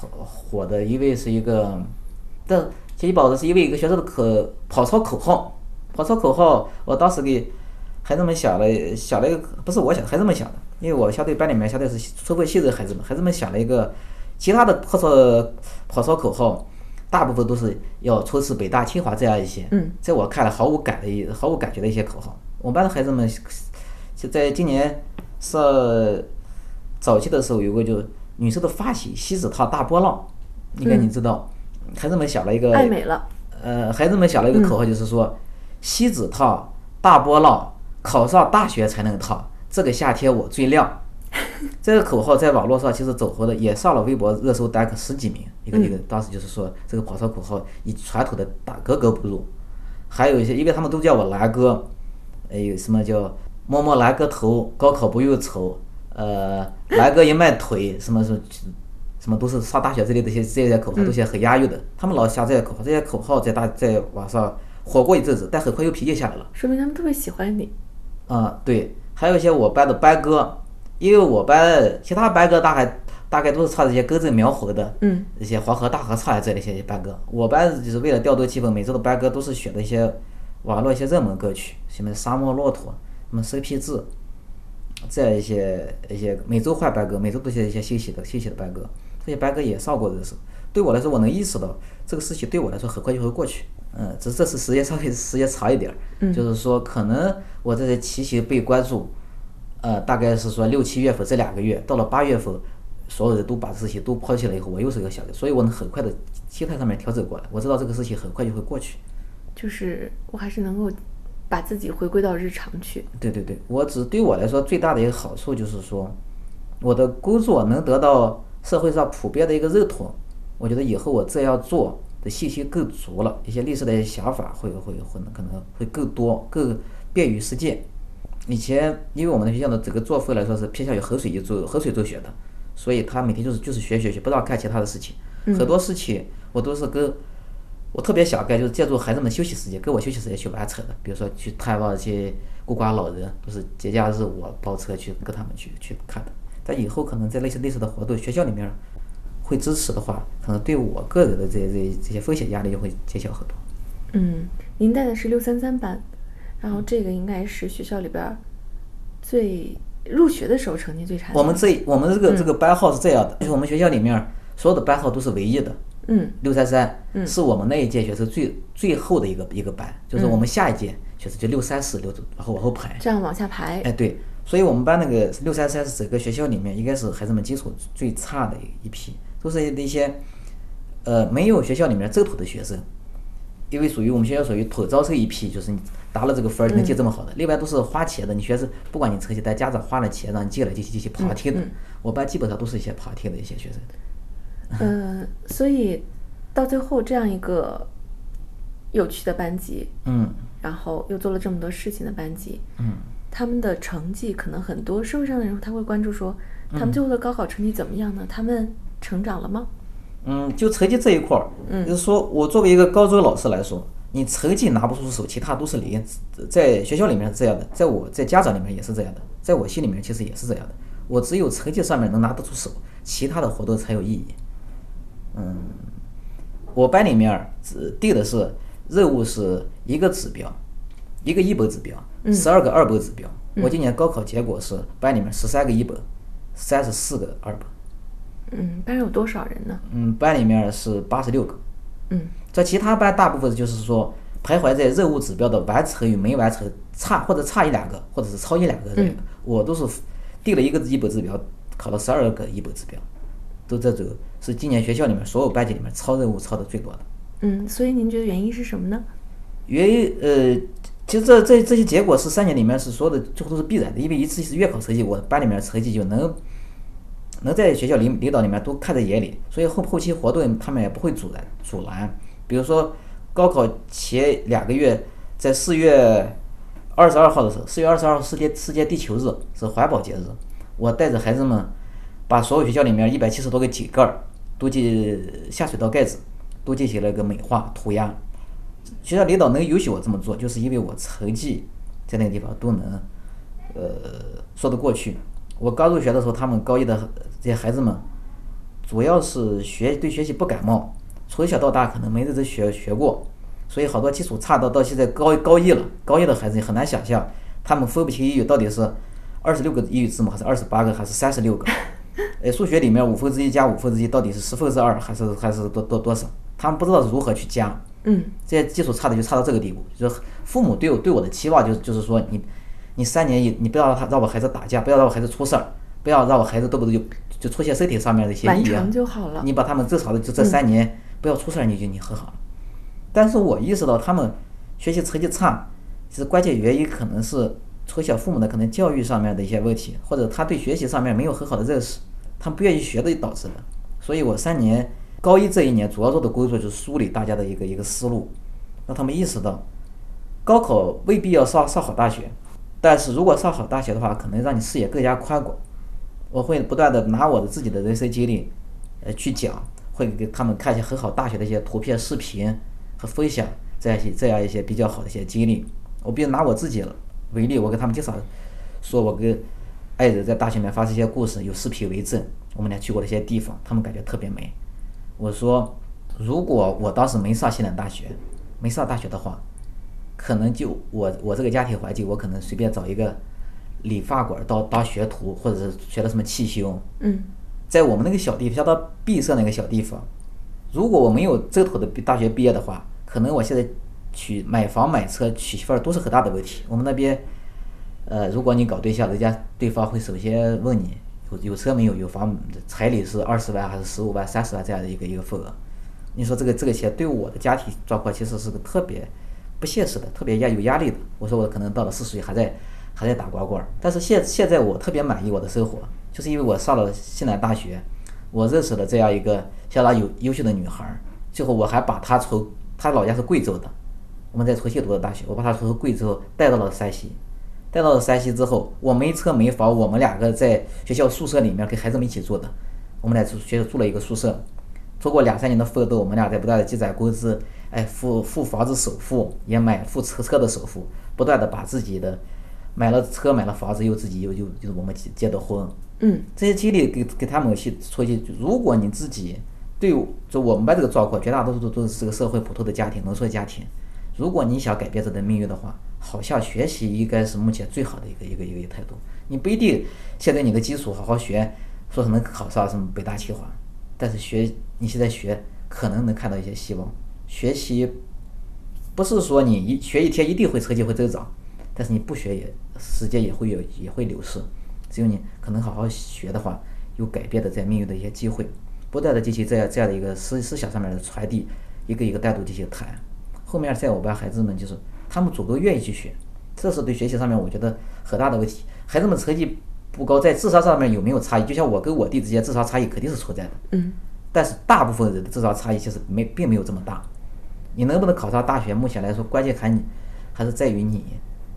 火的一位是一个，但前期保的是因为一个学生的可跑操口号，跑操口号，我当时给孩子们想了想了一个，不是我想，孩子们想的，因为我相对班里面相对是充分信任孩子们，孩子们想了一个。其他的跑操跑操口号，大部分都是要冲刺北大清华这样一些，嗯，在我看来毫无感的、毫无感觉的一些口号。我们班的孩子们，在今年上早期的时候，有个就是女生的发型锡纸烫大波浪，应该你知道，嗯、孩子们想了一个爱美了，呃，孩子们想了一个口号，就是说锡纸烫大波浪，考上大学才能烫，这个夏天我最亮。这个口号在网络上其实走红的，也上了微博热搜单个十几名。一个一个，当时就是说这个跑操口号以传统的打格格不入，还有一些，因为他们都叫我蓝哥，哎，有什么叫摸摸蓝哥头，高考不用愁，呃，蓝哥一迈腿，什么什么什么都是上大学之类的些这些口号，都是很押韵的。他们老想这些口号，这些口号在大在网上火过一阵子，但很快又平静下来了。说明他们特别喜欢你。啊，对，还有一些我班的班哥。因为我班其他班哥大概大概都是唱这些根正苗红的，嗯，一些黄河大合唱啊这类些班歌。我班就是为了调动气氛，每周的班歌都是选的一些网络一些热门歌曲，什么《沙漠骆驼》、什么《生僻字》这样一些一些，每周换班歌，每周都是一些新奇的新奇的班歌。这些班歌也上过热搜。对我来说，我能意识到这个事情对我来说很快就会过去。嗯，只是这次时间稍微时间长一点，嗯，就是说可能我这些骑行被关注。呃，大概是说六七月份这两个月，到了八月份，所有人都把事情都抛弃了以后，我又是个小的，所以我能很快的心态上面调整过来，我知道这个事情很快就会过去。就是我还是能够把自己回归到日常去。对对对，我只对我来说最大的一个好处就是说，我的工作能得到社会上普遍的一个认同，我觉得以后我这样做的信息更足了，一些类似的想法会会会可能会更多，更便于实践。以前因为我们的学校的整个作风来说是偏向于衡水一中衡水中学的，所以他每天就是就是学学学，不让干其他的事情。很多事情我都是跟我特别想干，就是借助孩子们休息时间，跟我休息时间去完成的。比如说去探望一些孤寡老人，都是节假日我包车去跟他们去去看的。但以后可能在类似类似的活动，学校里面会支持的话，可能对我个人的这这这些风险压力就会减小很多。嗯，您带的是六三三班。然后这个应该是学校里边最入学的时候成绩最差的。我们这我们这个、嗯、这个班号是这样的，就是我们学校里面所有的班号都是唯一的。嗯，六三三是我们那一届学生最最后的一个一个班，就是我们下一届学生就六三四六，然后往后排，这样往下排。哎，对，所以我们班那个六三三是整个学校里面应该是孩子们基础最差的一批，都是那些呃没有学校里面正统的学生。因为属于我们学校属于统招生一批，就是你达了这个分儿能进这么好的，另外都是花钱的。你学生不管你成绩单，家长花了钱让你进来进去进去旁听的。我班基本上都是一些旁听的一些学生。嗯、呃，所以到最后这样一个有趣的班级，嗯，然后又做了这么多事情的班级，嗯，他们的成绩可能很多社会上的人他会关注说，他们最后的高考成绩怎么样呢？他们成长了吗？嗯，就成绩这一块儿，嗯，就是说我作为一个高中老师来说，你成绩拿不出手，其他都是零。在学校里面是这样的，在我在家长里面也是这样的，在我心里面其实也是这样的。我只有成绩上面能拿得出手，其他的活动才有意义。嗯，我班里面指定的是任务是一个指标，一个一本指标，十二个二本指标。嗯、我今年高考结果是班里面十三个一本，三十四个二本。嗯，班有多少人呢？嗯，班里面是八十六个。嗯，在其他班大部分就是说徘徊在任务指标的完成与没完成，差或者差一两个，或者是超一两个这样的。嗯、我都是定了一个一本指标，考了十二个一本指标，都这种是今年学校里面所有班级里面超任务超的最多的。嗯，所以您觉得原因是什么呢？原因呃，其实这这这些结果是三年里面是所有的最后都是必然的，因为一次是月考成绩，我班里面成绩就能。能在学校领领导里面都看在眼里，所以后后期活动他们也不会阻拦阻拦。比如说高考前两个月，在四月二十二号的时候，四月二十二号世界世界地球日是环保节日，我带着孩子们把所有学校里面一百七十多个井盖都去下水道盖子，都进行了一个美化涂鸦。学校领导能允许我这么做，就是因为我成绩在那个地方都能呃说得过去。我刚入学的时候，他们高一的这些孩子们，主要是学对学习不感冒，从小到大可能没认真学学过，所以好多基础差到到现在高高一了，高一的孩子也很难想象，他们分不清英语到底是二十六个英语字母，还是二十八个，还是三十六个？哎，数学里面五分之一加五分之一到底是十分之二，还是还是多多多少？他们不知道如何去加。嗯，这些基础差的就差到这个地步，就是父母对我对我的期望就是就是说你。你三年以，你不要让我孩子打架，不要让我孩子出事儿，不要让我孩子动不动就就出现身体上面的一些异样就好了。你把他们至少的就这三年、嗯、不要出事儿，你就你很好了。但是我意识到他们学习成绩差，其实关键原因可能是从小父母的可能教育上面的一些问题，或者他对学习上面没有很好的认识，他们不愿意学的导致的。所以我三年高一这一年主要做的工作就是梳理大家的一个一个思路，让他们意识到高考未必要上上好大学。但是如果上好大学的话，可能让你视野更加宽广。我会不断的拿我的自己的人生经历，呃，去讲，会给他们看一些很好大学的一些图片、视频和分享这样一些这样一些比较好的一些经历。我比如拿我自己为例，我跟他们经常说，我跟爱人在大学里面发生一些故事，有视频为证，我们俩去过的一些地方，他们感觉特别美。我说，如果我当时没上西南大学，没上大学的话。可能就我我这个家庭环境，我可能随便找一个理发馆当当学徒，或者是学了什么汽修。嗯，在我们那个小地方，相当闭塞那个小地方，如果我没有正统的大学毕业的话，可能我现在娶买房买车娶媳妇儿都是很大的问题。我们那边，呃，如果你搞对象，人家对方会首先问你有有车没有，有房，彩礼是二十万还是十五万、三十万这样的一个一个份额。你说这个这个钱对我的家庭状况其实是个特别。不现实的，特别压有压力的。我说我可能到了四十岁还在还在打光棍，但是现现在我特别满意我的生活，就是因为我上了西南大学，我认识了这样一个相当有优秀的女孩，最后我还把她从她老家是贵州的，我们在重庆读的大学，我把她从贵州带到了山西，带到了山西之后，我没车没房，我们两个在学校宿舍里面跟孩子们一起住的，我们俩住学校住了一个宿舍。通过两三年的奋斗，我们俩在不断的积攒工资，哎，付付房子首付，也买付车车的首付，不断的把自己的买了车买了房子，又自己又又就是我们结的婚，嗯，这些经历给给他们去说去，如果你自己对就我们班这个状况，绝大多数都是这个社会普通的家庭，农村家庭，如果你想改变自己的命运的话，好像学习应该是目前最好的一个一个一个态度，你不一定现在你的基础好好学，说是能考上什么北大清华。但是学你现在学可能能看到一些希望，学习不是说你一学一天一定会成绩会增长，但是你不学也时间也会有也会流逝，只有你可能好好学的话，有改变的在命运的一些机会，不断的进行这样这样的一个思思想上面的传递，一个一个单独进行谈。后面在我班孩子们就是他们主动愿意去学，这是对学习上面我觉得很大的问题，孩子们成绩。不高，在智商上面有没有差异？就像我跟我弟之间智商差异肯定是存在的，嗯，但是大部分人的智商差异其实没并没有这么大。你能不能考上大学，目前来说，关键还你还是在于你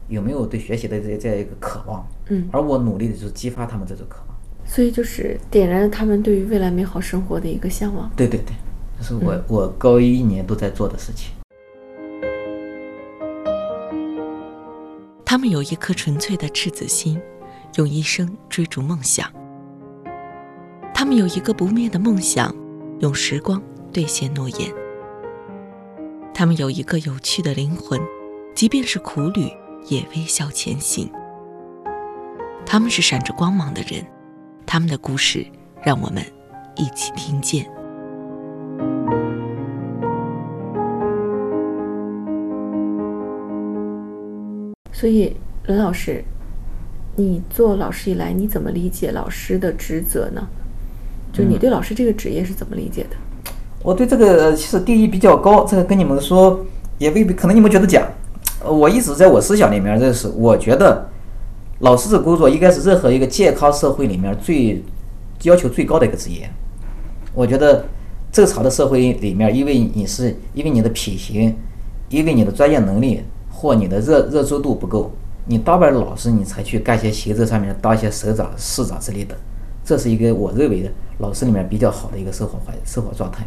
有没有对学习的这这样一个渴望，嗯，而我努力的就是激发他们这种渴望，所以就是点燃了他们对于未来美好生活的一个向往。对对对，这是我、嗯、我高一一年都在做的事情。他们有一颗纯粹的赤子心。用一生追逐梦想，他们有一个不灭的梦想，用时光兑现诺言。他们有一个有趣的灵魂，即便是苦旅也微笑前行。他们是闪着光芒的人，他们的故事让我们一起听见。所以任老师，你做老师以来，你怎么理解老师的职责呢？就你对老师这个职业是怎么理解的？嗯、我对这个其实定义比较高，这个跟你们说也未必，可能你们觉得假。我一直在我思想里面认识，我觉得老师的工作应该是任何一个健康社会里面最要求最高的一个职业。我觉得正常的社会里面，因为你是因为你的品行，因为你的专业能力或你的热热衷度不够。你当不了老师，你才去干些行政上面当一些省长、市长之类的，这是一个我认为老师里面比较好的一个生活环生活状态。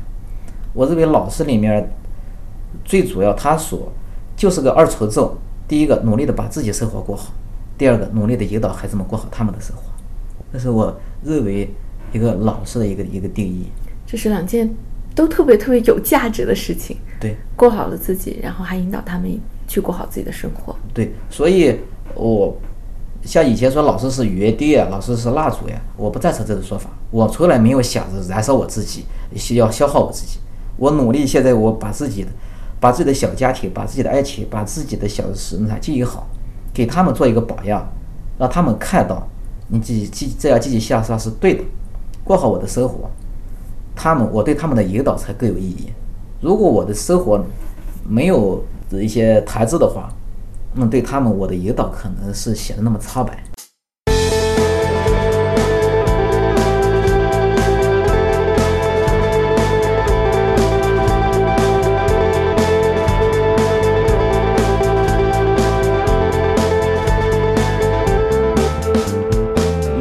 我认为老师里面最主要他所就是个二重奏，第一个努力的把自己生活过好，第二个努力的引导孩子们过好他们的生活，这是我认为一个老师的一个一个定义。这是两件都特别特别有价值的事情，对，过好了自己，然后还引导他们去过好自己的生活。对，所以我像以前说老师是雨夜地啊，老师是蜡烛呀，我不赞成这种说法。我从来没有想着燃烧我自己，要消耗我自己。我努力，现在我把自己的，把自己的小家庭，把自己的爱情，把自己的小生产经营好，给他们做一个榜样，让他们看到你自己积这样积极向上是对的，过好我的生活。他们，我对他们的引导才更有意义。如果我的生活没有一些谈资的话，那对他们我的引导可能是显得那么苍白。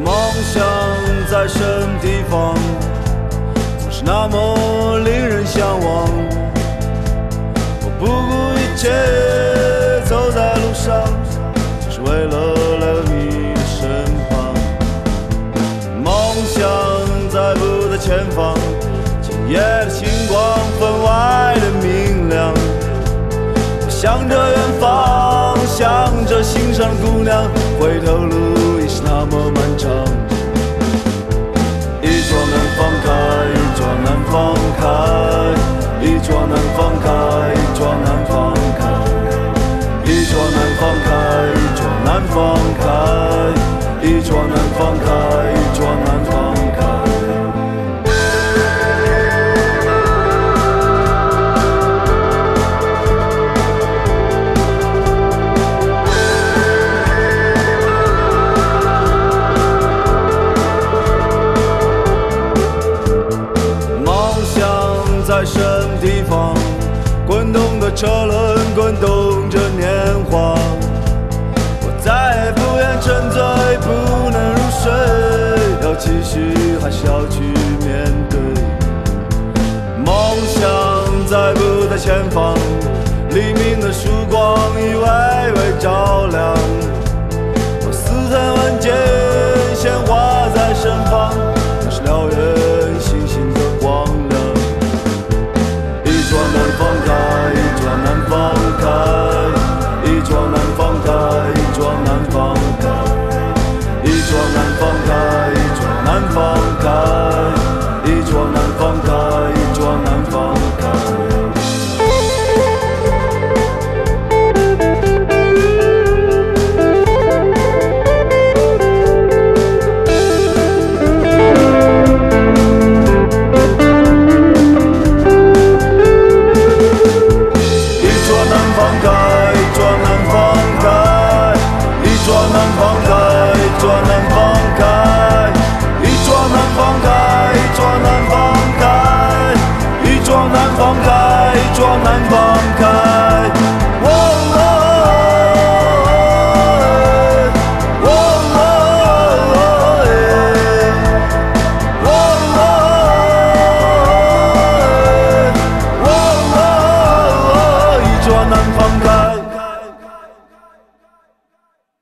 梦想在什么地方，总是那么令人向往。我不顾一切是为了来到你的身旁，梦想在不在前方，今夜的星光分外的明亮。我向着远方，向着心上的姑娘，回头路也是那么漫长。一窗难放开，一窗难放开，一窗难放开，一窗难放开。一窗难放开，一窗难放开，一窗难放开，一窗难放开。梦想在什么地方？滚动的车轮滚动着年华，我再也不愿沉醉，不能入睡，要继续还是要去面对。梦想在不在前方，黎明的曙光已微微照亮。我似曾闻见鲜花在盛放，那是辽远星星的光亮。一窗难放开，一窗难放开，一窗难放开，一窗难放开，一窗难放开，一窗难放开，一窗难放开，一窗难放开。一窗难放开，一窗难放开，一窗难放开。